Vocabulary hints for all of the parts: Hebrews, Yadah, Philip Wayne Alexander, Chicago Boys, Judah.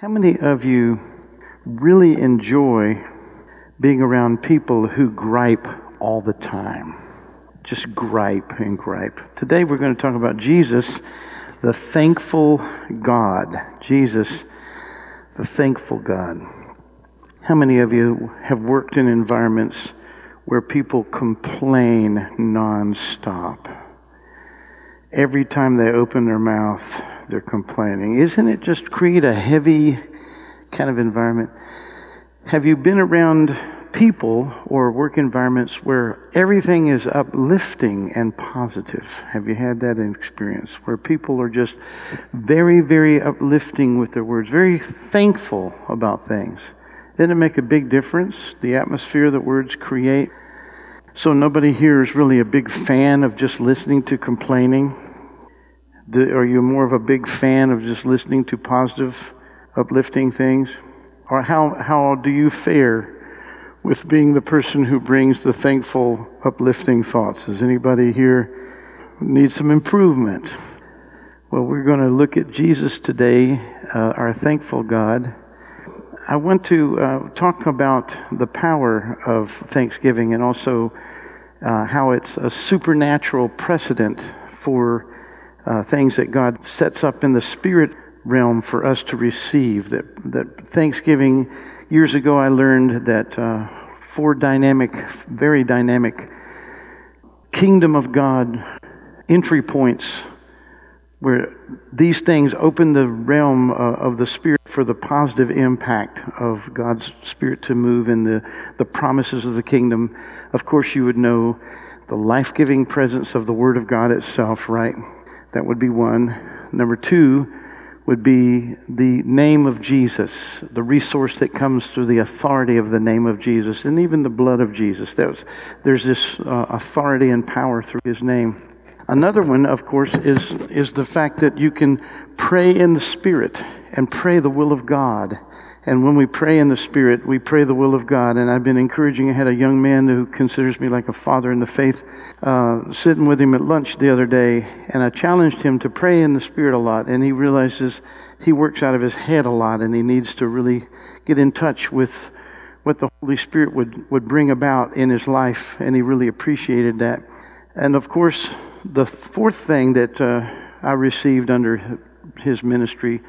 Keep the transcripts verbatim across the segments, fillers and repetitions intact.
How many of you really enjoy being around people who gripe all the time? Just gripe and gripe. Today we're going to talk about Jesus, the thankful God. Jesus, the thankful God. How many of you have worked in environments where people complain nonstop? Every time they open their mouth, they're complaining. Isn't it just create a heavy kind of environment? Have you been around people or work environments where everything is uplifting and positive? Have you had that experience where people are just very, very uplifting with their words, very thankful about things? Doesn't it make a big difference, the atmosphere that words create? So nobody here is really a big fan of just listening to complaining? Do, are you more of a big fan of just listening to positive, uplifting things? Or how, how do you fare with being the person who brings the thankful, uplifting thoughts? Does anybody here need some improvement? Well, we're going to look at Jesus today, uh, our thankful God. I want to uh, talk about the power of Thanksgiving and also uh, how it's a supernatural precedent for uh, things that God sets up in the spirit realm for us to receive. That, that Thanksgiving, years ago I learned that uh, four dynamic, very dynamic kingdom of God entry points where these things open the realm uh, of the Spirit for the positive impact of God's Spirit to move in the, the promises of the kingdom. Of course, you would know the life-giving presence of the Word of God itself, right? That would be one. Number two would be the name of Jesus, the resource that comes through the authority of the name of Jesus, and even the blood of Jesus. There's, there's this uh, authority and power through His name. Another one, of course, is is the fact that you can pray in the Spirit and pray the will of God. And when we pray in the Spirit, we pray the will of God. And I've been encouraging, I had a young man who considers me like a father in the faith, uh, sitting with him at lunch the other day, and I challenged him to pray in the Spirit a lot. And he realizes he works out of his head a lot, and he needs to really get in touch with what the Holy Spirit would, would bring about in his life, and he really appreciated that. And of course, the fourth thing that uh, I received under his ministry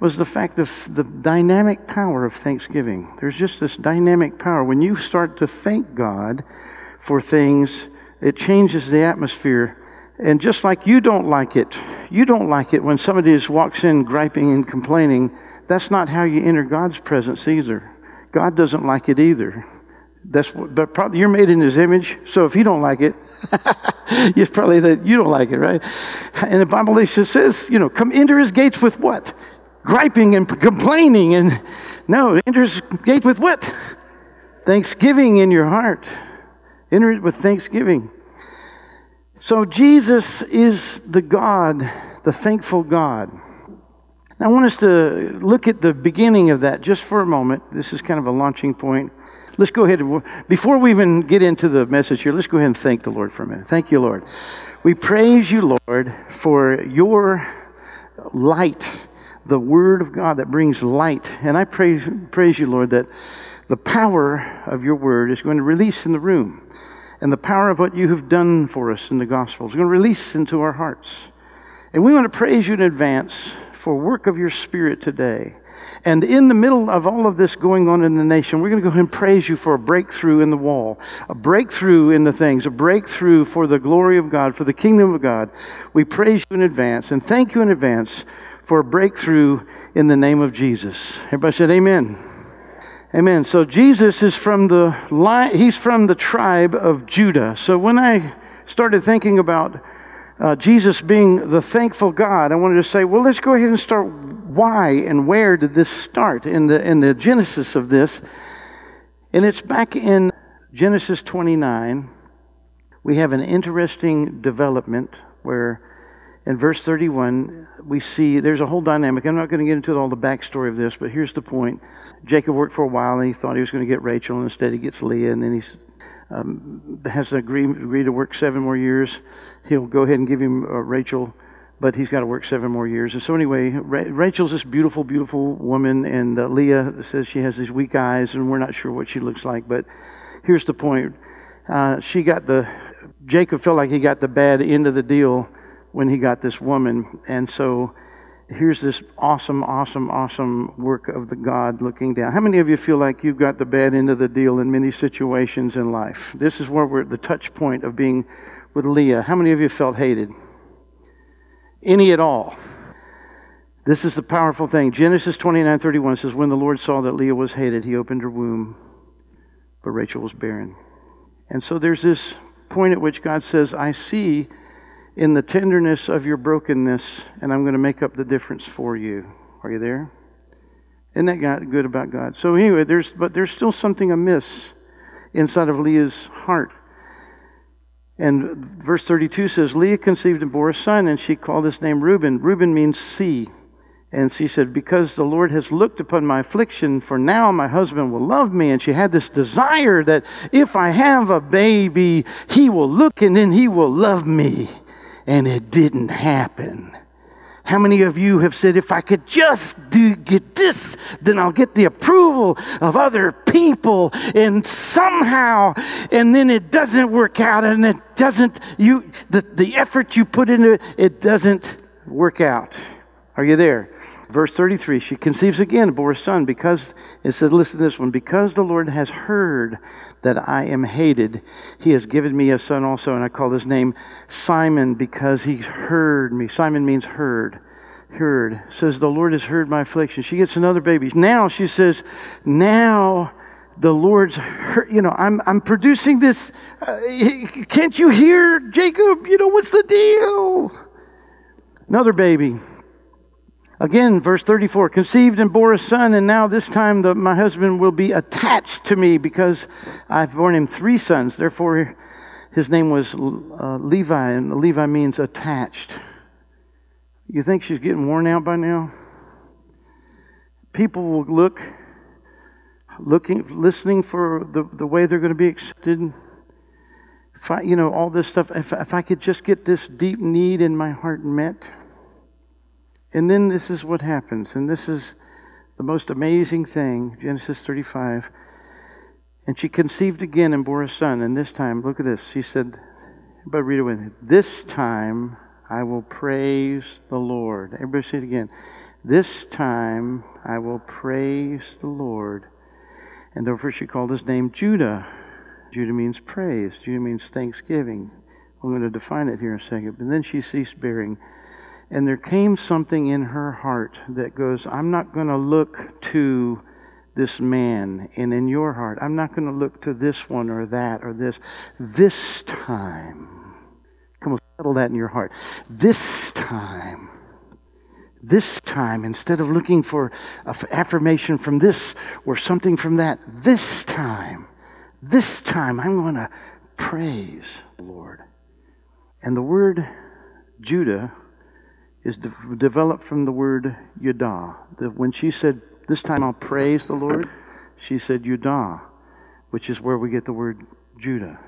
was the fact of the dynamic power of Thanksgiving. There's just this dynamic power. When you start to thank God for things, it changes the atmosphere. And just like you don't like it, you don't like it when somebody just walks in griping and complaining. That's not how you enter God's presence either. God doesn't like it either. That's what, but probably you're made in His image, so if He don't like it, it's probably that you don't like it, right? And the Bible says, you know, come enter His gates with what? Griping and complaining. And no, enter His gate with what? Thanksgiving in your heart. Enter it with thanksgiving. So Jesus is the God, the thankful God. Now, I want us to look at the beginning of that just for a moment. This is kind of a launching point. Let's go ahead and, before we even get into the message here, let's go ahead and thank the Lord for a minute. Thank you, Lord. We praise you, Lord, for your light, the Word of God that brings light. And I praise, praise you, Lord, that the power of your Word is going to release in the room. And the power of what you have done for us in the gospel is going to release into our hearts. And we want to praise you in advance for work of your Spirit today. And in the middle of all of this going on in the nation, we're going to go ahead and praise you for a breakthrough in the wall, a breakthrough in the things, a breakthrough for the glory of God, for the kingdom of God. We praise you in advance and thank you in advance for a breakthrough in the name of Jesus. Everybody said amen. Amen. So Jesus is from the line, he's from the tribe of Judah. So when I started thinking about Uh, Jesus being the thankful God, I wanted to say, well, let's go ahead and start why and where did this start in the in the genesis of this. And it's back in Genesis twenty-nine. We have an interesting development where in verse thirty-one, we see there's a whole dynamic. I'm not going to get into all the backstory of this, but here's the point. Jacob worked for a while, and he thought he was going to get Rachel, and instead he gets Leah, and then he's Um, has agreed, agreed to work seven more years. He'll go ahead and give him uh, Rachel. but he's got to work seven more years. And so anyway, Ra- Rachel's this beautiful, beautiful woman, and uh, Leah says she has these weak eyes, and we're not sure what she looks like. But here's the point. Uh, she got the, Jacob felt like he got the bad end of the deal when he got this woman. And so here's this awesome, awesome, awesome work of the God looking down. How many of you feel like you've got the bad end of the deal in many situations in life? This is where we're at the touch point of being with Leah. How many of you felt hated? Any at all? This is the powerful thing. Genesis twenty-nine thirty-one says, when the Lord saw that Leah was hated, he opened her womb, but Rachel was barren. And so there's this point at which God says, I see in the tenderness of your brokenness, and I'm going to make up the difference for you. Are you there? Isn't that good about God? So anyway, there's but there's still something amiss inside of Leah's heart. And verse thirty-two says, Leah conceived and bore a son, and she called his name Reuben. Reuben means see. And she said, because the Lord has looked upon my affliction, for now my husband will love me. And she had this desire that if I have a baby, he will look and then he will love me. And it didn't happen. How many of you have said, if I could just do get this, then I'll get the approval of other people, and somehow, and then it doesn't work out, and it doesn't, you the, the effort you put into it, it doesn't work out. Are you there? Verse thirty-three, she conceives again, bore a son, because, it says, listen to this one, because the Lord has heard that I am hated, he has given me a son also, and I call his name Simon, because he heard me. Simon means heard. Heard. It says, the Lord has heard my affliction. She gets another baby. Now, she says, now the Lord's heard, you know, I'm I'm producing this. Uh, can't you hear, Jacob? You know, what's the deal? Another baby. Again, verse thirty-four, conceived and bore a son, and now this time the, my husband will be attached to me because I've borne him three sons. Therefore, his name was uh, Levi, and Levi means attached. You think she's getting worn out by now? People will look, looking, listening for the, the way they're going to be accepted. If I, you know, all this stuff, if, if I could just get this deep need in my heart met. And then this is what happens, and this is the most amazing thing, Genesis thirty-five. And she conceived again and bore a son, and this time, look at this, she said, everybody read it with me, this time I will praise the Lord. Everybody say it again. This time I will praise the Lord. And therefore she called his name Judah. Judah means praise. Judah means thanksgiving. I'm going to define it here in a second. And then she ceased bearing. And there came something in her heart that goes, I'm not going to look to this man. And in your heart, I'm not going to look to this one or that or this. This time, come on, settle that in your heart. This time, this time, instead of looking for affirmation from this or something from that, this time, this time, I'm going to praise the Lord. And the word Judah is de- developed from the word Yadah. The, when she said, this time I'll praise the Lord, she said Yadah, which is where we get the word Judah.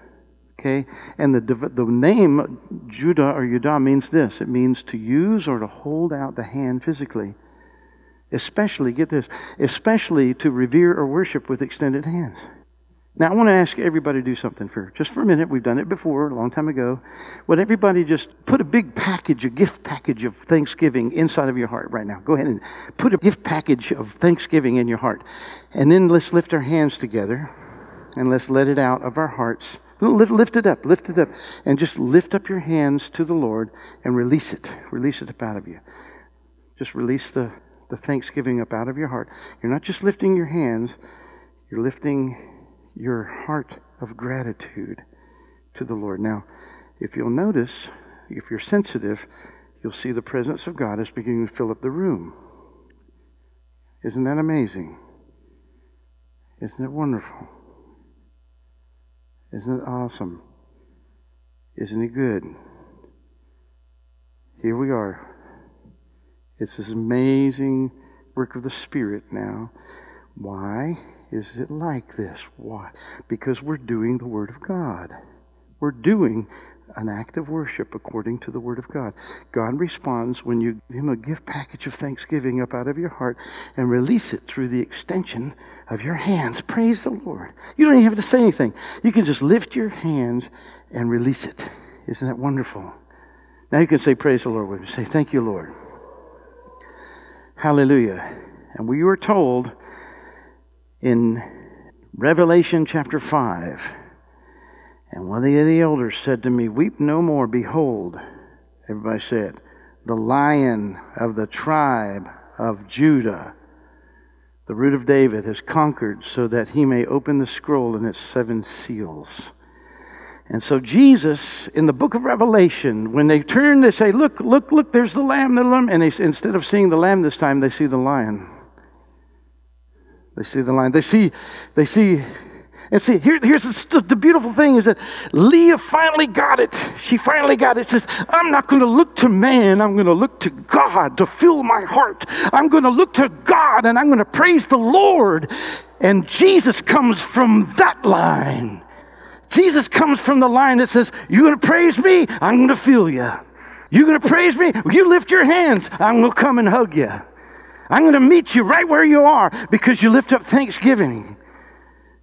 Okay? And the the name Judah or Yadah means this. It means to use or to hold out the hand physically. Especially, get this, especially to revere or worship with extended hands. Now, I want to ask everybody to do something for just for a minute. We've done it before, a long time ago. Would everybody just put a big package, a gift package of Thanksgiving inside of your heart right now? Go ahead and put a gift package of Thanksgiving in your heart. And then let's lift our hands together and let's let it out of our hearts. Lift it up, lift it up. And just lift up your hands to the Lord and release it. Release it up out of you. Just release the, the Thanksgiving up out of your heart. You're not just lifting your hands. You're lifting your heart of gratitude to the Lord. Now, if you'll notice, if you're sensitive, you'll see the presence of God is beginning to fill up the room. Isn't that amazing? Isn't it wonderful? Isn't it awesome? Isn't it good? Here we are. It's this amazing work of the Spirit now. Why? Is it like this? Why? Because we're doing the Word of God. We're doing an act of worship according to the Word of God. God responds when you give Him a gift package of thanksgiving up out of your heart and release it through the extension of your hands. Praise the Lord. You don't even have to say anything. You can just lift your hands and release it. Isn't that wonderful? Now you can say, praise the Lord with me. Say, thank you, Lord. Hallelujah. And we were told in Revelation chapter five, and one of the elders said to me, weep no more, behold, everybody say it, the Lion of the tribe of Judah, the root of David, has conquered so that he may open the scroll and its seven seals. And so Jesus, in the book of Revelation, when they turn, they say, look, look, look, there's the Lamb, the Lamb. And they, instead of seeing the Lamb this time, they see the Lion. They see the Lion. They see, they see, and see, here, here's the, the beautiful thing is that Leah finally got it. She finally got it. She says, I'm not going to look to man. I'm going to look to God to fill my heart. I'm going to look to God, and I'm going to praise the Lord. And Jesus comes from that line. Jesus comes from the line that says, you're going to praise me, I'm going to feel you. You're going to praise me, you lift your hands, I'm going to come and hug you. I'm going to meet you right where you are because you lift up thanksgiving.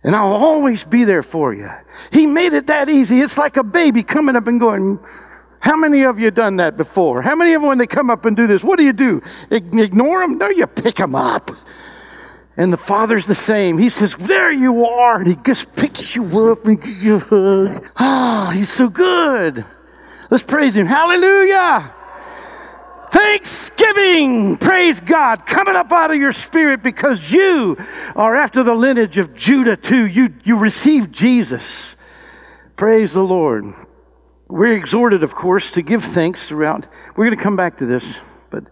And I'll always be there for you. He made it that easy. It's like a baby coming up and going, how many of you done that before? How many of them, when they come up and do this, what do you do? Ignore them? No, you pick them up. And the Father's the same. He says, there you are. And He just picks you up and gives you a hug. Ah, oh, He's so good. Let's praise Him. Hallelujah. Thanksgiving. Praise God. Coming up out of your spirit because you are after the lineage of Judah too. You, you received Jesus. Praise the Lord. We're exhorted, of course, to give thanks throughout. We're going to come back to this, but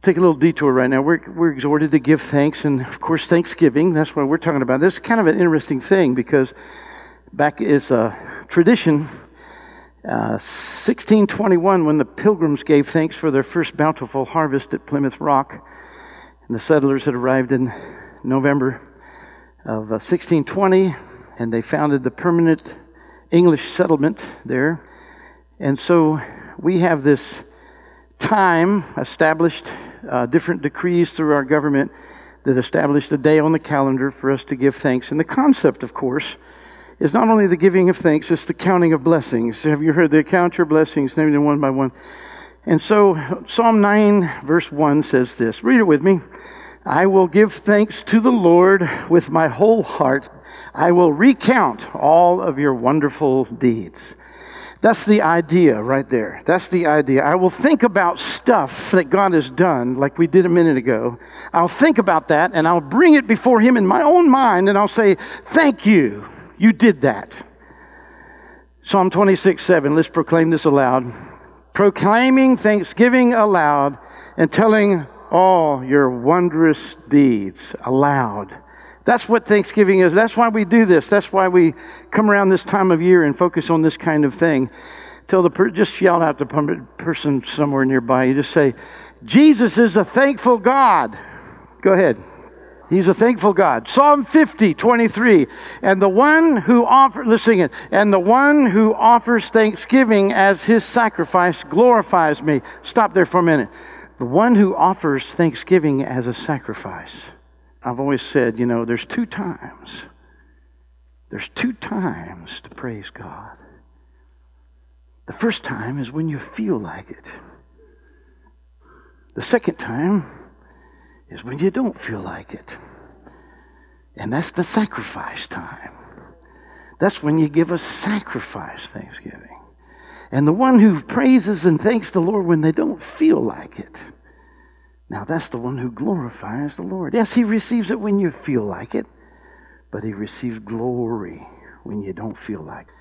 take a little detour right now. We're, we're exhorted to give thanks, and of course, Thanksgiving. That's what we're talking about. It's kind of an interesting thing because back is a tradition. Uh, sixteen twenty-one, when the Pilgrims gave thanks for their first bountiful harvest at Plymouth Rock, and the settlers had arrived in November of uh, sixteen twenty, and they founded the permanent English settlement there. And so we have this time established, uh, different decrees through our government that established a day on the calendar for us to give thanks. And the concept, of course, is not only the giving of thanks, it's the counting of blessings. Have you heard the count your blessings, naming them one by one? And so Psalm nine, verse one says this. Read it with me. I will give thanks to the Lord with my whole heart. I will recount all of your wonderful deeds. That's the idea right there. That's the idea. I will think about stuff that God has done, like we did a minute ago. I'll think about that, and I'll bring it before Him in my own mind, and I'll say, thank you. You did that. Psalm twenty-six, seven. Let's proclaim this aloud. Proclaiming thanksgiving aloud and telling all your wondrous deeds aloud. That's what Thanksgiving is. That's why we do this. That's why we come around this time of year and focus on this kind of thing. Tell the per- just shout out to the person somewhere nearby. You just say, Jesus is a thankful God. Go ahead. He's a thankful God. Psalm fifty, twenty-three. And the one who offers, let's sing it. And the one who offers thanksgiving as his sacrifice glorifies me. Stop there for a minute. The one who offers thanksgiving as a sacrifice. I've always said, you know, there's two times. There's two times to praise God. The first time is when you feel like it. The second time is when you don't feel like it. And that's the sacrifice time. That's when you give a sacrifice thanksgiving. And the one who praises and thanks the Lord when they don't feel like it, now that's the one who glorifies the Lord. Yes, He receives it when you feel like it, but He receives glory when you don't feel like it.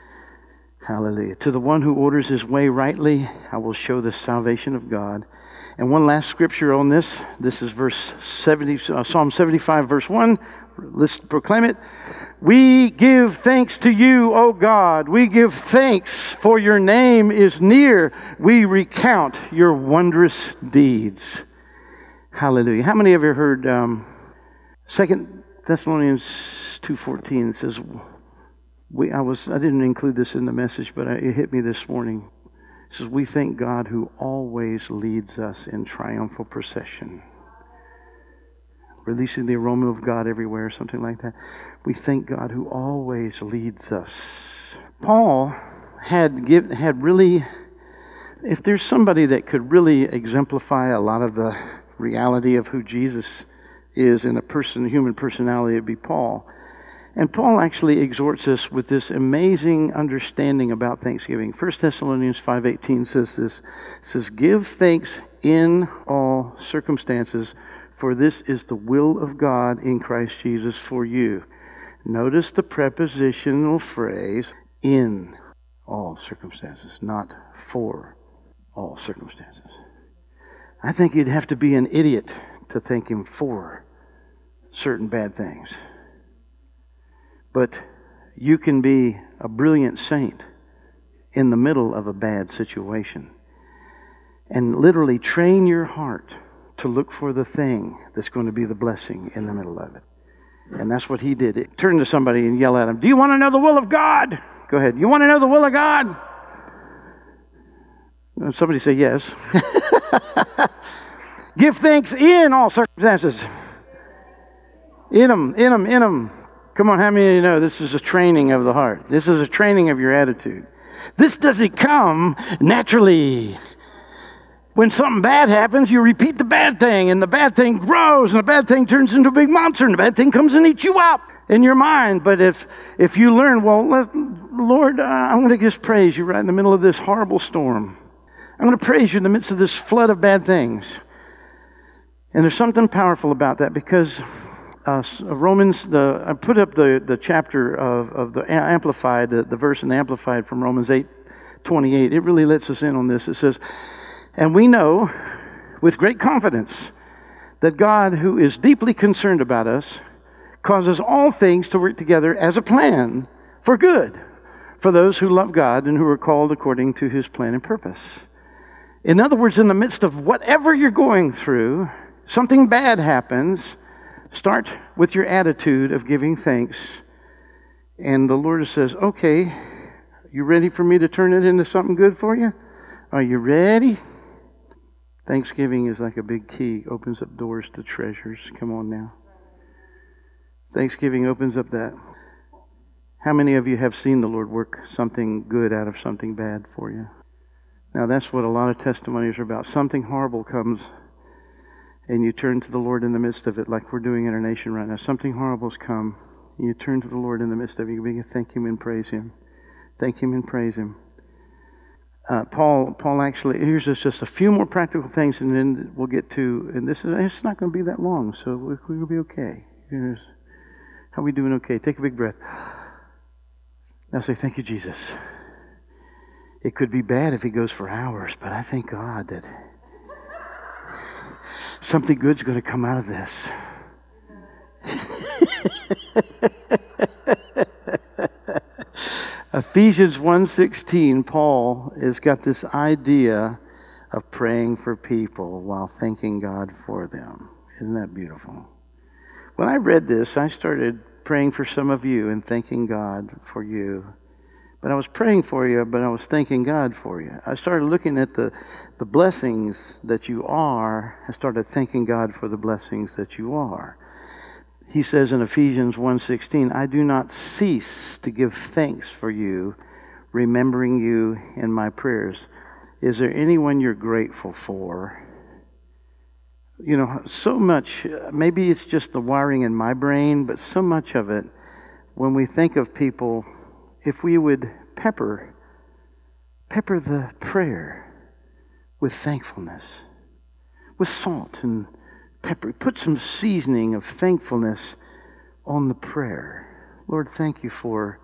Hallelujah. To the one who orders his way rightly, I will show the salvation of God. And one last scripture on this. This is verse seventy, uh, Psalm seventy-five, verse one. Let's proclaim it. We give thanks to you, O God. We give thanks, for your name is near. We recount your wondrous deeds. Hallelujah. How many of you heard um, Second Thessalonians two fourteen says, We, I was, I didn't include this in the message, but I, it hit me this morning. It says, we thank God who always leads us in triumphal procession, releasing the aroma of God everywhere, something like that. We thank God who always leads us. Paul had give, had really, if there's somebody that could really exemplify a lot of the reality of who Jesus is in a person, human personality, it'd be Paul. And Paul actually exhorts us with this amazing understanding about thanksgiving. First Thessalonians five eighteen says this, says, give thanks in all circumstances, for this is the will of God in Christ Jesus for you. Notice the prepositional phrase, in all circumstances, not for all circumstances. I think you'd have to be an idiot to thank him for certain bad things. But you can be a brilliant saint in the middle of a bad situation and literally train your heart to look for the thing that's going to be the blessing in the middle of it. And that's what he did. It, turn to somebody and yell at him, do you want to know the will of God? Go ahead. You want to know the will of God? And somebody say yes. Give thanks in all circumstances. In them, in them, in them. Come on, how many of you know this is a training of the heart? This is a training of your attitude. This doesn't come naturally. When something bad happens, you repeat the bad thing, and the bad thing grows, and the bad thing turns into a big monster, and the bad thing comes and eats you up in your mind. But if if you learn, well, let, Lord, uh, I'm going to just praise you right in the middle of this horrible storm. I'm going to praise you in the midst of this flood of bad things. And there's something powerful about that, because Uh, Romans, the, I put up the, the chapter of, of the Amplified, the, the verse in the Amplified from Romans eight twenty-eight. It really lets us in on this. It says, and we know with great confidence that God, who is deeply concerned about us, causes all things to work together as a plan for good for those who love God and who are called according to his plan and purpose. In other words, in the midst of whatever you're going through, something bad happens. Start with your attitude of giving thanks. And the Lord says, okay, you ready for me to turn it into something good for you? Are you ready? Thanksgiving is like a big key, opens up doors to treasures. Come on now. Thanksgiving opens up that. How many of you have seen the Lord work something good out of something bad for you? Now, that's what a lot of testimonies are about. Something horrible comes, and you turn to the Lord in the midst of it, like we're doing in our nation right now. Something horrible's come, and you turn to the Lord in the midst of it. You begin to thank him and praise him. Thank him and praise him. Uh, Paul Paul actually, here's just, just a few more practical things, and then we'll get to, and this is, it's not going to be that long, so we're going to be okay. Here's, how are we doing okay? Take a big breath. Now say, thank you, Jesus. It could be bad if he goes for hours, but I thank God that something good's going to come out of this. Ephesians one sixteen, Paul has got this idea of praying for people while thanking God for them. Isn't that beautiful? When I read this, I started praying for some of you and thanking God for you. But I was praying for you, but I was thanking God for you. I started looking at the, the blessings that you are. I started thanking God for the blessings that you are. He says in Ephesians one sixteen, I do not cease to give thanks for you, remembering you in my prayers. Is there anyone you're grateful for? You know, so much, maybe it's just the wiring in my brain, but so much of it, when we think of people, if we would pepper, pepper the prayer with thankfulness, with salt and pepper, put some seasoning of thankfulness on the prayer. Lord, thank you for,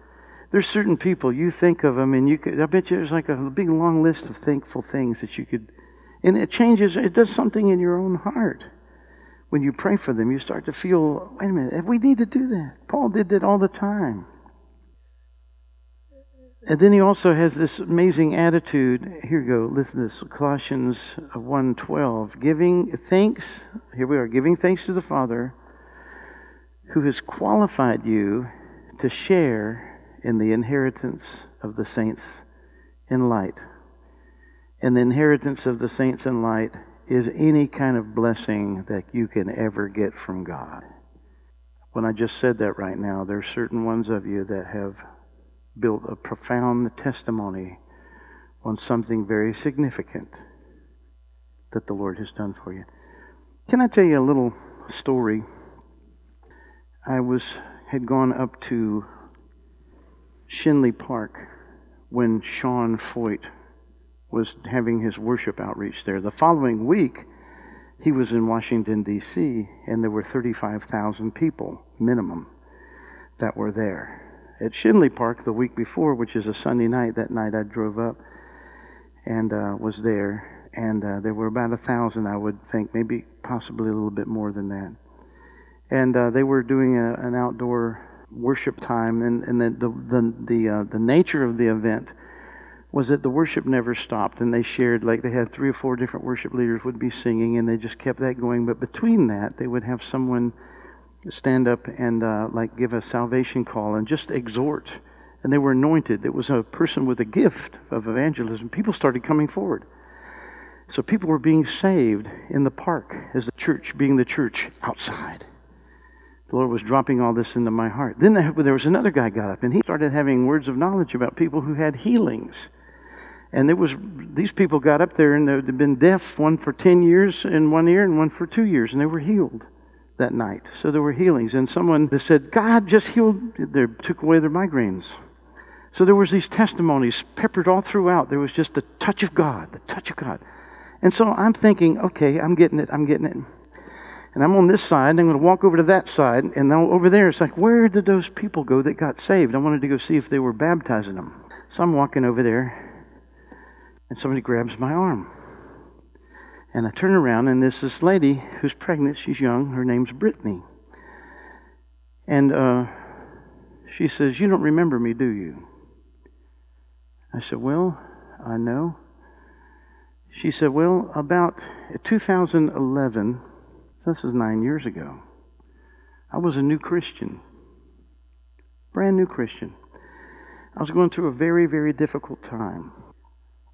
there's certain people, you think of them and you could, I bet you there's like a big long list of thankful things that you could, and it changes, it does something in your own heart. When you pray for them, you start to feel, wait a minute, we need to do that. Paul did that all the time. And then he also has this amazing attitude. Here you go, listen to this, Colossians one twelve. Giving thanks, here we are, giving thanks to the Father who has qualified you to share in the inheritance of the saints in light. And the inheritance of the saints in light is any kind of blessing that you can ever get from God. When I just said that right now, there are certain ones of you that have built a profound testimony on something very significant that the Lord has done for you. Can I tell you a little story? I was had gone up to Shenley Park when Sean Foyt was having his worship outreach there. The following week, he was in Washington, D C, and there were thirty-five thousand people, minimum, that were there. At Shenley Park the week before, which is a Sunday night, that night I drove up and uh, was there, and uh, there were about a thousand, I would think, maybe possibly a little bit more than that. And uh, they were doing a, an outdoor worship time, and, and the, the, the, uh, the nature of the event was that the worship never stopped, and they shared, like they had three or four different worship leaders would be singing, and they just kept that going. But between that, they would have someone stand up and uh, like give a salvation call and just exhort. And they were anointed. It was a person with a gift of evangelism. People started coming forward. So people were being saved in the park as the church, being the church outside. The Lord was dropping all this into my heart. Then there was another guy got up, and he started having words of knowledge about people who had healings. And there was, these people got up there, and they'd been deaf, one for ten years in one ear and one for two years, and they were healed that night. So there were healings. And someone said, God just healed, they took away their migraines. So there was these testimonies peppered all throughout. There was just the touch of God, the touch of God. And so I'm thinking, okay, I'm getting it, I'm getting it. And I'm on this side, and I'm going to walk over to that side, and now over there, it's like, where did those people go that got saved? I wanted to go see if they were baptizing them. So I'm walking over there, and somebody grabs my arm. And I turn around, and there's this lady who's pregnant. She's young. Her name's Brittany. And uh, she says, you don't remember me, do you? I said, well, I know. She said, well, about two thousand eleven, so this is nine years ago, I was a new Christian, brand new Christian. I was going through a very, very difficult time.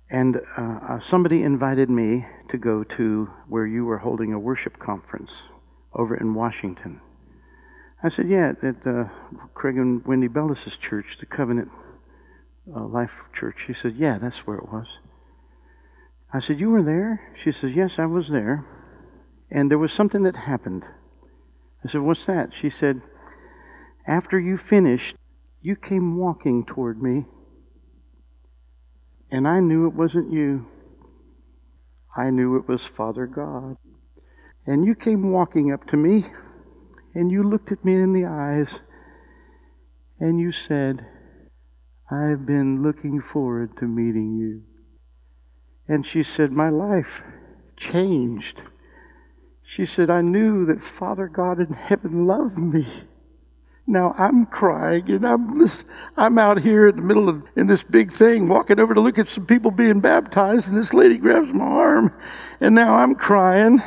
And uh, somebody invited me to go to where you were holding a worship conference over in Washington. I said, yeah, at uh, Craig and Wendy Bellis' church, the Covenant uh, Life Church. She said, yeah, that's where it was. I said, you were there? She says, yes, I was there. And there was something that happened. I said, what's that? She said, after you finished, you came walking toward me. And I knew it wasn't you. I knew it was Father God. And you came walking up to me, and you looked at me in the eyes, and you said, I've been looking forward to meeting you. And she said, my life changed. She said, I knew that Father God in heaven loved me. Now I'm crying, and I'm this, I'm out here in the middle of in this big thing, walking over to look at some people being baptized, and this lady grabs my arm, and now I'm crying,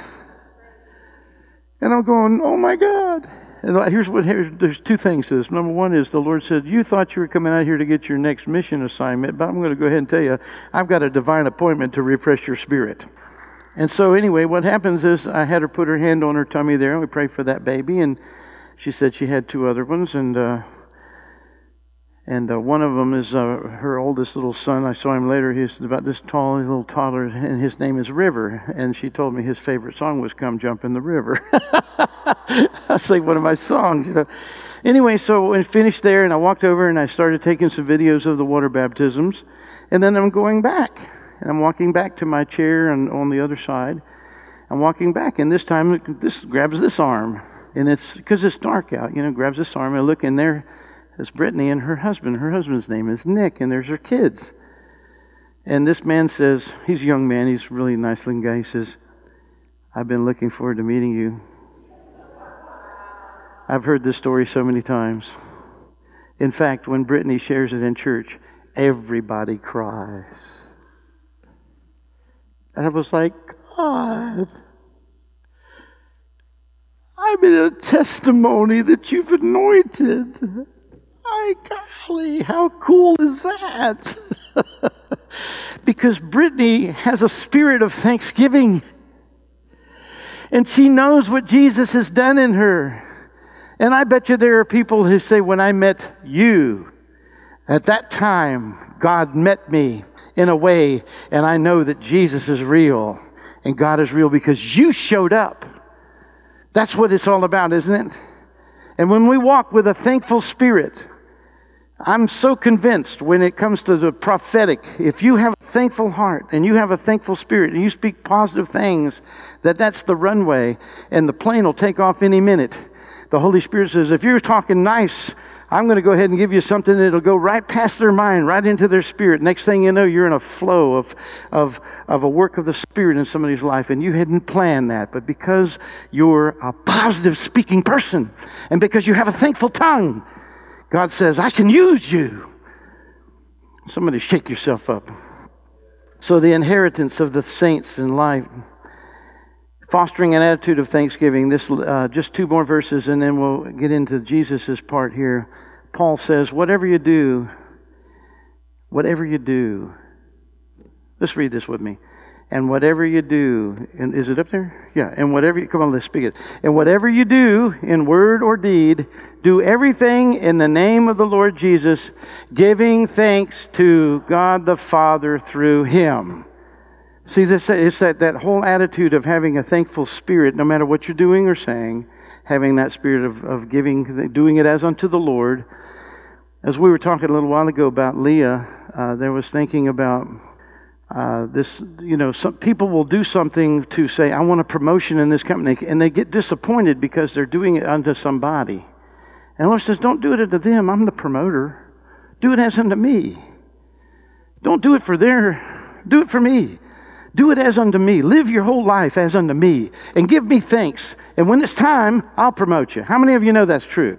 and I'm going, oh my God! And here's what here's, there's two things to this. Number one is the Lord said, you thought you were coming out here to get your next mission assignment, but I'm going to go ahead and tell you, I've got a divine appointment to refresh your spirit. And so anyway, what happens is I had her put her hand on her tummy there, and we prayed for that baby, and she said she had two other ones, and uh, and uh, one of them is uh, her oldest little son. I saw him later. He's about this tall, little toddler, and his name is River. And she told me his favorite song was "Come Jump in the River." That's like one of my songs. You know? Anyway, so I finished there, and I walked over, and I started taking some videos of the water baptisms. And then I'm going back, and I'm walking back to my chair and on the other side. I'm walking back, and this time this grabs this arm. And it's because it's dark out, you know, grabs this arm. I look, and there is Brittany and her husband. Her husband's name is Nick, and there's her kids. And this man says, he's a young man, he's a really nice looking guy. He says, I've been looking forward to meeting you. I've heard this story so many times. In fact, when Brittany shares it in church, everybody cries. And I was like, God. I've been a testimony that you've anointed. by golly, how cool is that? Because Brittany has a spirit of thanksgiving. And she knows what Jesus has done in her. And I bet you there are people who say, when I met you, at that time, God met me in a way, and I know that Jesus is real, and God is real because you showed up. That's what it's all about, isn't it? And when we walk with a thankful spirit, I'm so convinced when it comes to the prophetic, if you have a thankful heart and you have a thankful spirit and you speak positive things, that that's the runway and the plane will take off any minute. The Holy Spirit says, if you're talking nice, I'm going to go ahead and give you something that'll go right past their mind, right into their spirit. Next thing you know, you're in a flow of, of, of a work of the Spirit in somebody's life, and you hadn't planned that. But because you're a positive speaking person and because you have a thankful tongue, God says, I can use you. Somebody shake yourself up. So the inheritance of the saints in life, fostering an attitude of thanksgiving. This uh, just two more verses, and then we'll get into Jesus's part here. Paul says, whatever you do, whatever you do. Let's read this with me. And whatever you do, and is it up there? Yeah, and whatever you, come on, let's speak it. And whatever you do in word or deed, do everything in the name of the Lord Jesus, giving thanks to God the Father through Him. See, this is that, that whole attitude of having a thankful spirit, no matter what you're doing or saying, having that spirit of, of giving, doing it as unto the Lord. As we were talking a little while ago about Leah, uh, there was thinking about... Uh, this, you know, some people will do something to say, I want a promotion in this company, and they get disappointed because they're doing it unto somebody. And the Lord says, don't do it unto them. I'm the promoter. Do it as unto me. Don't do it for their, do it for me. Do it as unto me. Live your whole life as unto me, and give me thanks. And when it's time, I'll promote you. How many of you know that's true?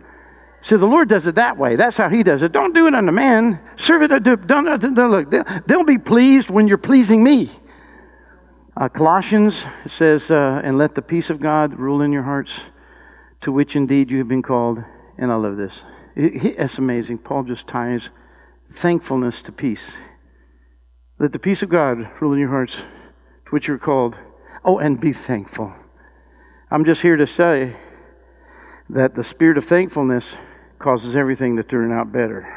So the Lord does it that way. That's how He does it. Don't do it unto man. Serve it unto... Look, they'll be pleased when you're pleasing me. Uh, Colossians says, uh, and let the peace of God rule in your hearts, to which indeed you have been called. And I love this. It, it, it's amazing. Paul just ties thankfulness to peace. Let the peace of God rule in your hearts, to which you're called. Oh, and be thankful. I'm just here to say that the spirit of thankfulness causes everything to turn out better.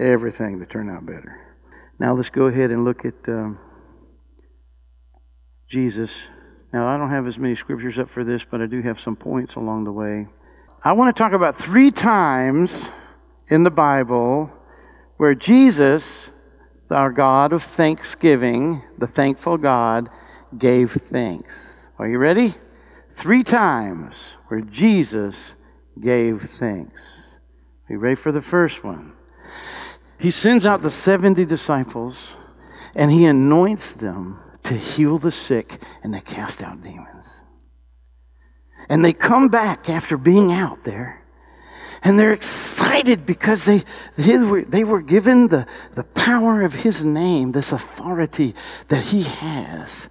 Everything to turn out better. Now let's go ahead and look at um, Jesus. Now I don't have as many scriptures up for this, but I do have some points along the way. I want to talk about three times in the Bible where Jesus, our God of thanksgiving, the thankful God, gave thanks. Are you ready? Three times where Jesus gave thanks. Are you ready for the first one? He sends out the seventy disciples and He anoints them to heal the sick, and they cast out demons. And they come back after being out there, and they're excited because they, they, were, they were given the, the power of His name, this authority that He has.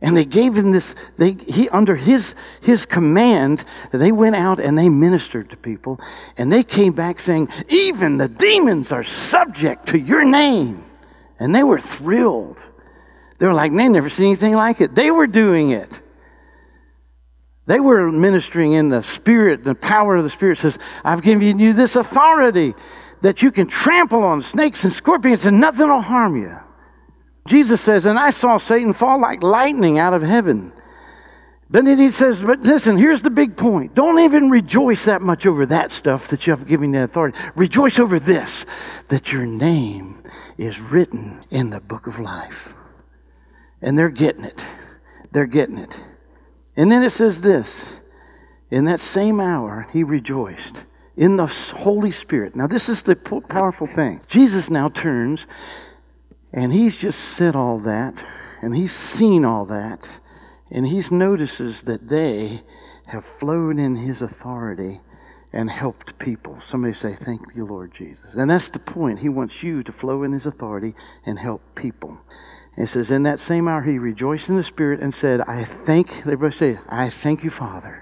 And they gave Him this, they, he, under his, his command, they went out and they ministered to people. And they came back saying, even the demons are subject to your name. And they were thrilled. They were like, they never seen anything like it. They were doing it. They were ministering in the Spirit. The power of the Spirit says, I've given you this authority that you can trample on snakes and scorpions and nothing will harm you. Jesus says, and I saw Satan fall like lightning out of heaven. Then he says, but listen, here's the big point. Don't even rejoice that much over that stuff that you have given the authority. Rejoice over this, that your name is written in the book of life. And they're getting it. They're getting it. And then it says this, in that same hour He rejoiced in the Holy Spirit. Now this is the powerful thing. Jesus now turns, and He's just said all that, and He's seen all that, and He notices that they have flowed in His authority and helped people. Somebody say, thank you, Lord Jesus. And that's the point. He wants you to flow in His authority and help people. And it says, in that same hour He rejoiced in the Spirit and said, I thank, everybody say, I thank you, Father,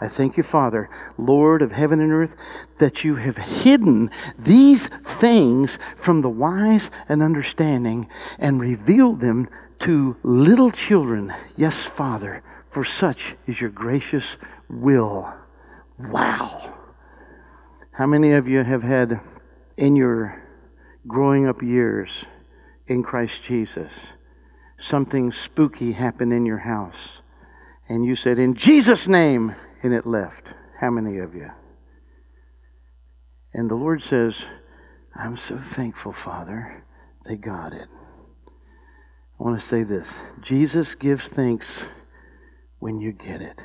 I thank you, Father, Lord of heaven and earth, that you have hidden these things from the wise and understanding and revealed them to little children. Yes, Father, for such is your gracious will. Wow. How many of you have had in your growing up years in Christ Jesus something spooky happen in your house and you said, "In Jesus' name," and it left? How many of you? And the Lord says, "I'm so thankful, Father, they got it." I want to say this: Jesus gives thanks when you get it.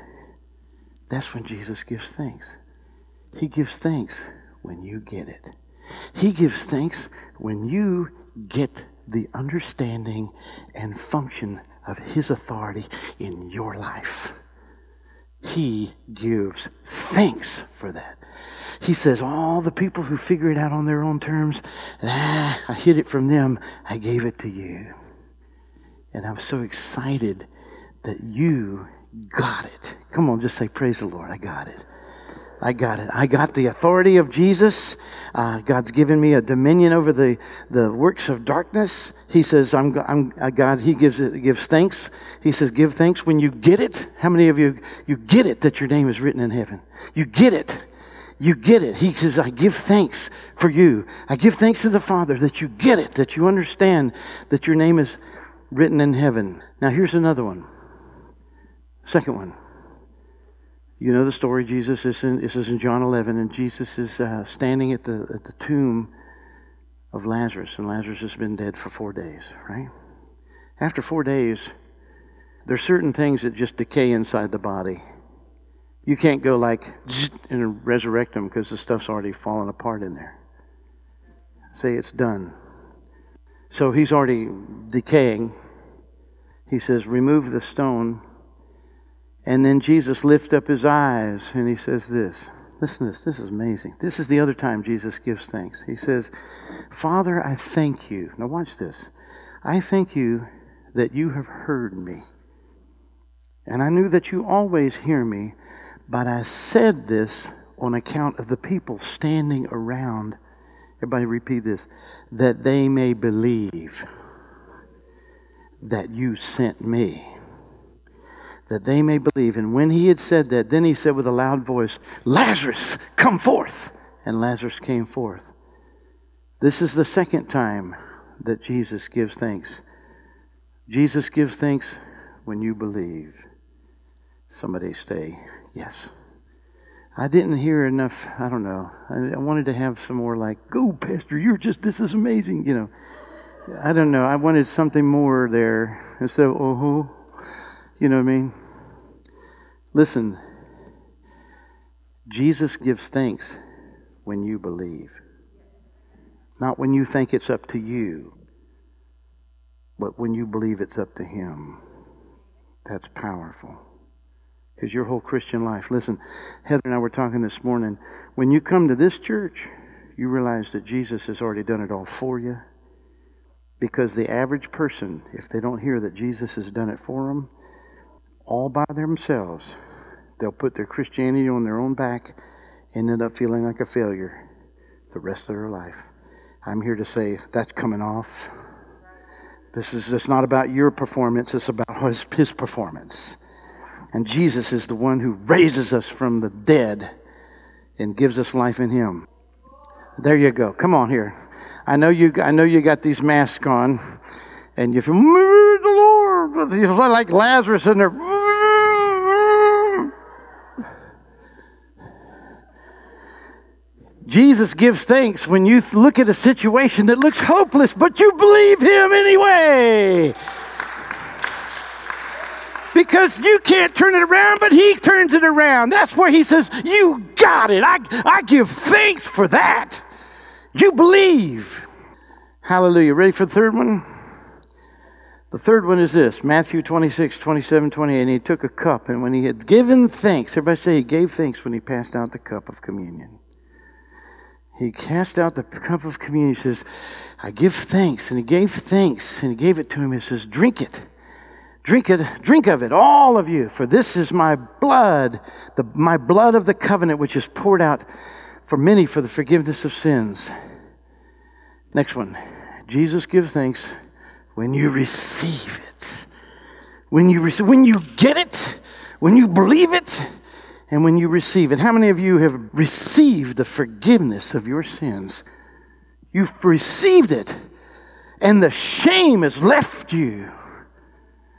That's when Jesus gives thanks. He gives thanks when you get it. He gives thanks when you get the understanding and function of His authority in your life. He gives thanks for that. He says, all the people who figure it out on their own terms, ah, I hid it from them, I gave it to you. And I'm so excited that you got it. Come on, just say, praise the Lord, I got it. I got it. I got the authority of Jesus. Uh, God's given me a dominion over the, the works of darkness. He says, "I'm, I'm uh, God." He gives it, gives thanks. He says, "Give thanks when you get it." How many of you you get it that your name is written in heaven? You get it. You get it. He says, "I give thanks for you. I give thanks to the Father that you get it, that you understand that your name is written in heaven." Now here's another one. Second one. You know the story. Jesus is in, this is in John eleven, and Jesus is uh, standing at the at the tomb of Lazarus, and Lazarus has been dead for four days, right? After four days, there's certain things that just decay inside the body. You can't go like and resurrect them because the stuff's already fallen apart in there. Say it's done. So he's already decaying. He says, "Remove the stone." And then Jesus lifts up his eyes and he says this. Listen to this. This is amazing. This is the other time Jesus gives thanks. He says, "Father, I thank you." Now watch this. "I thank you that you have heard me. And I knew that you always hear me, but I said this on account of the people standing around." Everybody repeat this. "That they may believe that you sent me." That they may believe. And when he had said that, then he said with a loud voice, "Lazarus, come forth." And Lazarus came forth. This is the second time that Jesus gives thanks. Jesus gives thanks when you believe. Somebody say, yes. I didn't hear enough, I don't know. I wanted to have some more like, "Go, Pastor, you're just, this is amazing," you know. I don't know. I wanted something more there. And so, oh, you know what I mean? Listen, Jesus gives thanks when you believe. Not when you think it's up to you, but when you believe it's up to Him. That's powerful. Because your whole Christian life, listen, Heather and I were talking this morning, when you come to this church, you realize that Jesus has already done it all for you. Because the average person, if they don't hear that Jesus has done it for them, all by themselves, they'll put their Christianity on their own back and end up feeling like a failure the rest of their life. I'm here to say that's coming off. This is it's not about your performance, it's about his, his performance. And Jesus is the one who raises us from the dead and gives us life in Him. There you go. Come on here. I know you I know you got these masks on and you feel the Lord. You feel like Lazarus in there. Jesus gives thanks when you look at a situation that looks hopeless, but you believe Him anyway. Because you can't turn it around, but He turns it around. That's where He says, "You got it. I, I give thanks for that." You believe. Hallelujah. Ready for the third one? The third one is this, Matthew twenty-six, twenty-seven, twenty-eight, "And he took a cup, and when he had given thanks," everybody say, "He gave thanks when he passed out the cup of communion." He cast out the cup of communion. He says, "I give thanks." And he gave thanks, and he gave it to him. He says, "Drink it. Drink it, drink of it, all of you, for this is my blood, the, my blood of the covenant, which is poured out for many for the forgiveness of sins. Next one. Jesus gives thanks when you receive it. When you receive, when you get it, when you believe it, and when you receive it. How many of you have received the forgiveness of your sins? You've received it, and the shame has left you.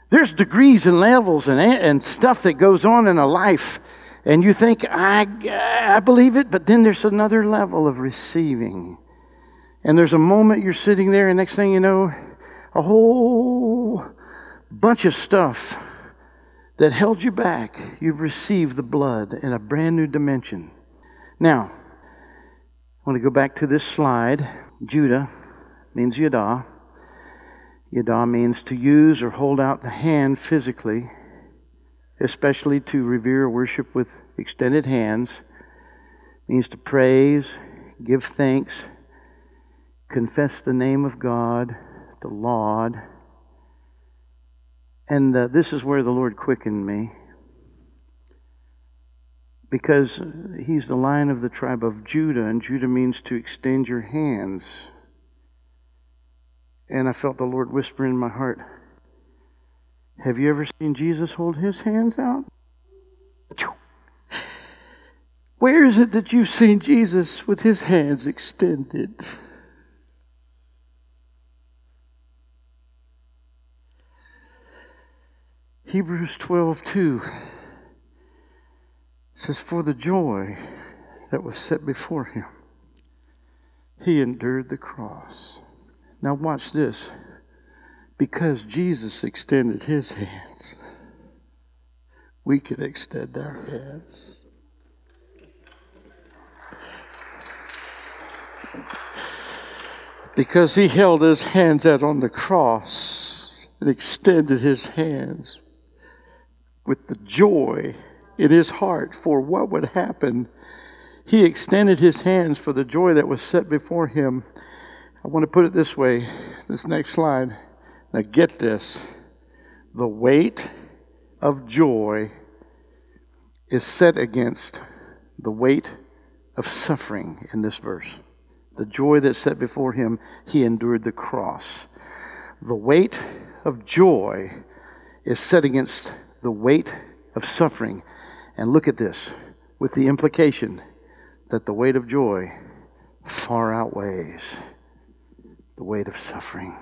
There's degrees and levels and and stuff that goes on in a life, and you think, I, I believe it, but then there's another level of receiving. And there's a moment you're sitting there, and next thing you know, a whole bunch of stuff that held you back, you've received the blood in a brand new dimension. Now, I want to go back to this slide. Judah means Yadah. Yadah means to use or hold out the hand physically, especially to revere or worship with extended hands. It means to praise, give thanks, confess the name of God, to laud. And uh, this is where the Lord quickened me, because he's the Lion of the tribe of Judah, and Judah means to extend your hands. And I felt the Lord whisper in my heart, have you ever seen Jesus hold his hands out? Where is it that you've seen Jesus with his hands extended? Hebrews twelve two says, for the joy that was set before him, he endured the cross. Now watch this. Because Jesus extended his hands, we can extend our hands. Because he held his hands out on the cross and extended his hands with the joy in his heart for what would happen. He extended his hands for the joy that was set before him. I want to put it this way, this next slide. Now get this. The weight of joy is set against the weight of suffering in this verse. The joy that's set before him, he endured the cross. The weight of joy is set against the weight of suffering. And look at this, with the implication that the weight of joy far outweighs the weight of suffering.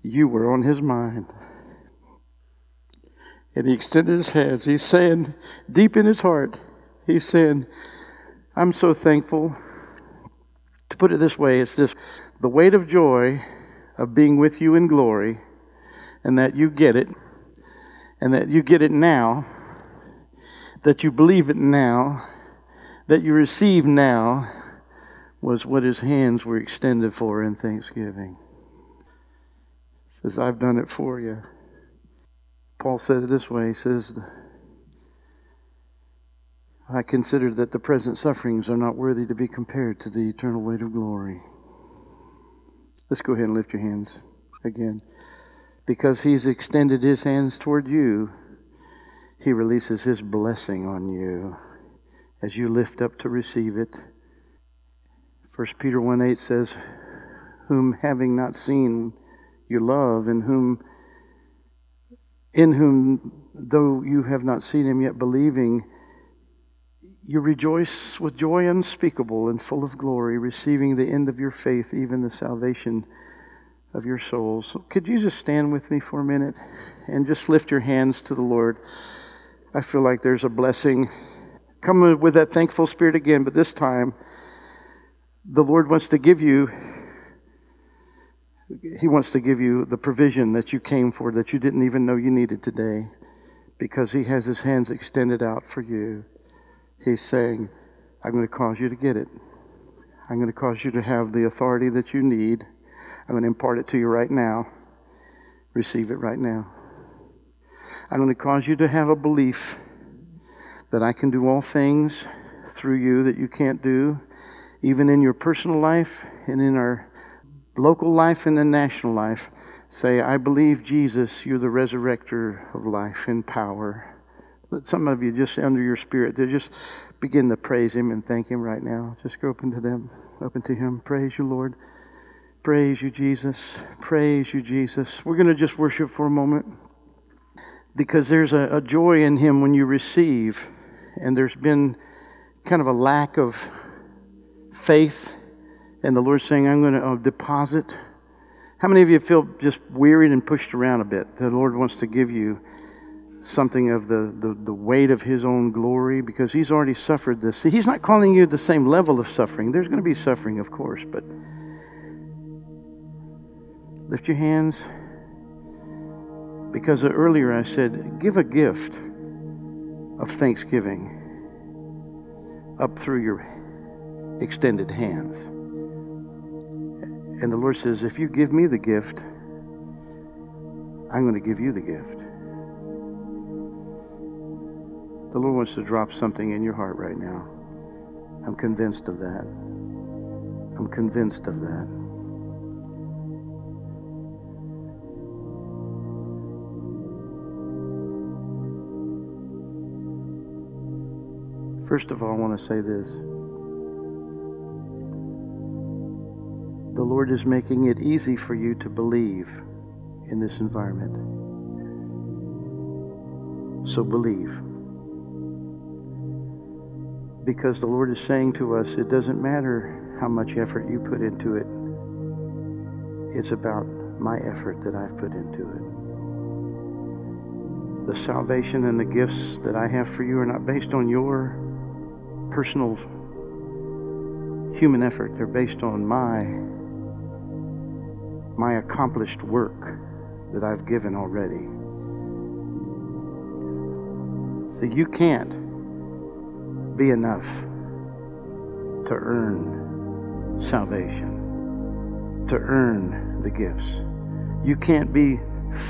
You were on his mind. And he extended his hands. He's saying, deep in his heart, he's saying, I'm so thankful. To put it this way, it's this, the weight of joy of being with you in glory, and that you get it, and that you get it now, that you believe it now, that you receive now, was what his hands were extended for in thanksgiving. He says, I've done it for you. Paul said it this way, he says, I consider that the present sufferings are not worthy to be compared to the eternal weight of glory. Let's go ahead and lift your hands again. Because he's extended his hands toward you, he releases his blessing on you as you lift up to receive it. First Peter one eight says, whom having not seen you love, and whom, in whom though you have not seen him yet believing, you rejoice with joy unspeakable and full of glory, receiving the end of your faith, even the salvation of your souls. Could you just stand with me for a minute and just lift your hands to the Lord? I feel like there's a blessing. Come with that thankful spirit again, but this time the Lord wants to give you, he wants to give you the provision that you came for, that you didn't even know you needed today, because he has his hands extended out for you. He's saying, I'm going to cause you to get it. I'm going to cause you to have the authority that you need. I'm going to impart it to you right now. Receive it right now. I'm going to cause you to have a belief that I can do all things through you that you can't do, even in your personal life and in our local life and the national life. say, I believe, Jesus, you're the resurrector of life and power. Let some of you, just under your spirit, to just begin to praise him and thank him right now. Just go up into them, up into him. Praise you, Lord. Praise you, Jesus. Praise you, Jesus. We're going to just worship for a moment, because there's a, a joy in him when you receive. And there's been kind of a lack of faith. And the Lord's saying, I'm going to uh, deposit. How many of you feel just wearied and pushed around a bit? The Lord wants to give you something of the, the, the weight of his own glory, because he's already suffered this. See, he's not calling you the same level of suffering. There's going to be suffering, of course, but lift your hands. Because earlier I said, give a gift of thanksgiving up through your extended hands. And the Lord says, if you give me the gift, I'm going to give you the gift. The Lord wants to drop something in your heart right now. I'm convinced of that. I'm convinced of that. First of all, I want to say this. The Lord is making it easy for you to believe in this environment. So believe. Because the Lord is saying to us, it doesn't matter how much effort you put into it. It's about my effort that I've put into it. The salvation and the gifts that I have for you are not based on your personal human effort. They're based on my my accomplished work that I've given already. See, you can't be enough to earn salvation, to earn the gifts. You can't be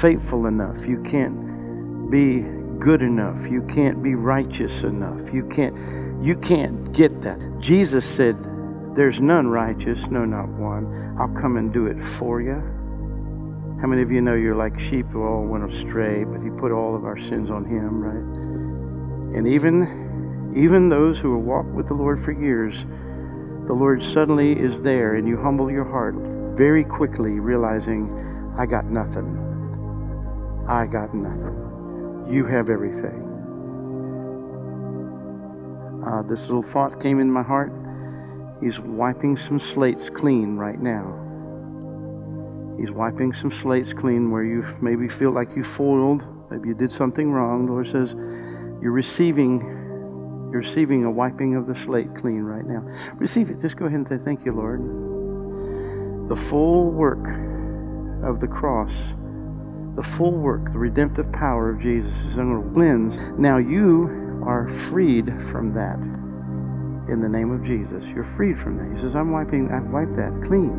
faithful enough. You can't be good enough. You can't be righteous enough. You can't you can't get that. Jesus said, there's none righteous, no, not one. I'll come and do it for you. How many of you know you're like sheep who all went astray, but he put all of our sins on him, right? And even even those who have walked with the Lord for years, the Lord suddenly is there, and you humble your heart very quickly, realizing, I got nothing. I got nothing. You have everything. Uh, this little thought came in my heart. He's wiping some slates clean right now. He's wiping some slates clean where you maybe feel like you foiled, maybe you did something wrong. The Lord says, you're receiving, you're receiving a wiping of the slate clean right now. Receive it. Just go ahead and say, thank you, Lord. The full work of the cross, the full work, the redemptive power of Jesus is going to cleanse. Now you are freed from that in the name of Jesus. You're freed from that. He says, I'm wiping, I wipe that clean.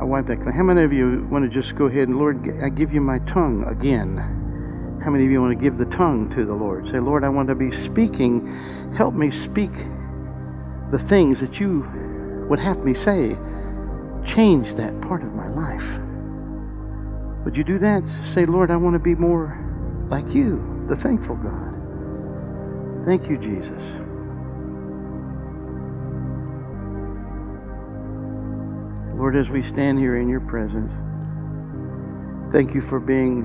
I wipe that clean. How many of you want to just go ahead and, Lord, I give you my tongue again? How many of you want to give the tongue to the Lord? Say, Lord, I want to be speaking. Help me speak the things that you would have me say. Change that part of my life. Would you do that? Say, Lord, I want to be more like you, the thankful God. Thank you, Jesus. Lord, as we stand here in your presence, thank you for being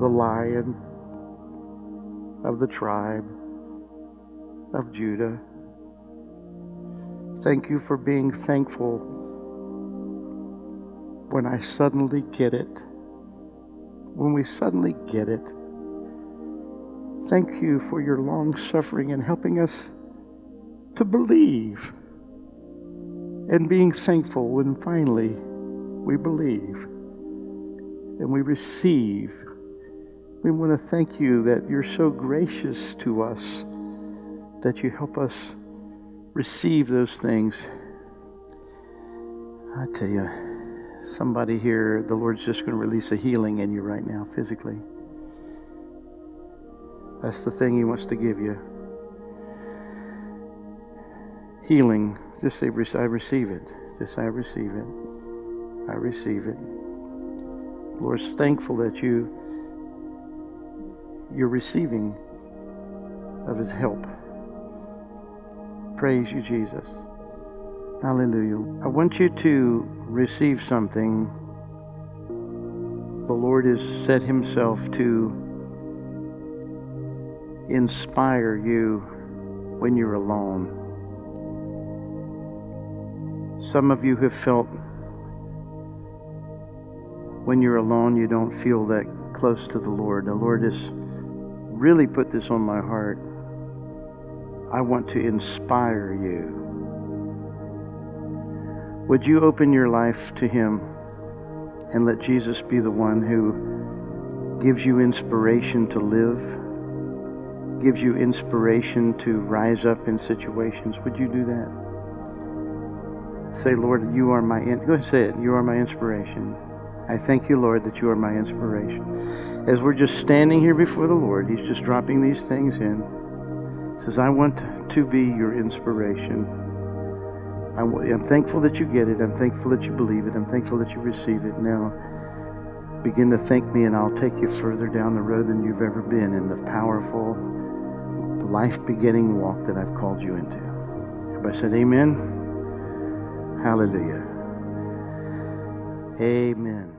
the Lion of the tribe of Judah. Thank you for being thankful when I suddenly get it, when we suddenly get it. Thank you for your long suffering and helping us to believe and being thankful when finally we believe and we receive. We want to thank you that you're so gracious to us, that you help us receive those things. I tell you, somebody here, the Lord's just going to release a healing in you right now, physically. That's the thing he wants to give you. Healing. Just say, I receive it. Just say, I receive it. I receive it. Lord, I'm thankful that you, you're receiving of his help. Praise you, Jesus. Hallelujah. I want you to receive something. The Lord has set himself to inspire you when you're alone. Some of you have felt when you're alone, you don't feel that close to the Lord. The Lord has really put this on my heart. I want to inspire you. Would you open your life to him and let Jesus be the one who gives you inspiration to live, gives you inspiration to rise up in situations? Would you do that? Say, Lord, you are my, in- go ahead and say it, you are my inspiration. I thank you, Lord, that you are my inspiration. As we're just standing here before the Lord, he's just dropping these things in. He says, I want to be your inspiration. I'm thankful that you get it. I'm thankful that you believe it. I'm thankful that you receive it. Now, begin to thank me, and I'll take you further down the road than you've ever been in the powerful, life-beginning walk that I've called you into. Everybody said amen? Hallelujah. Amen.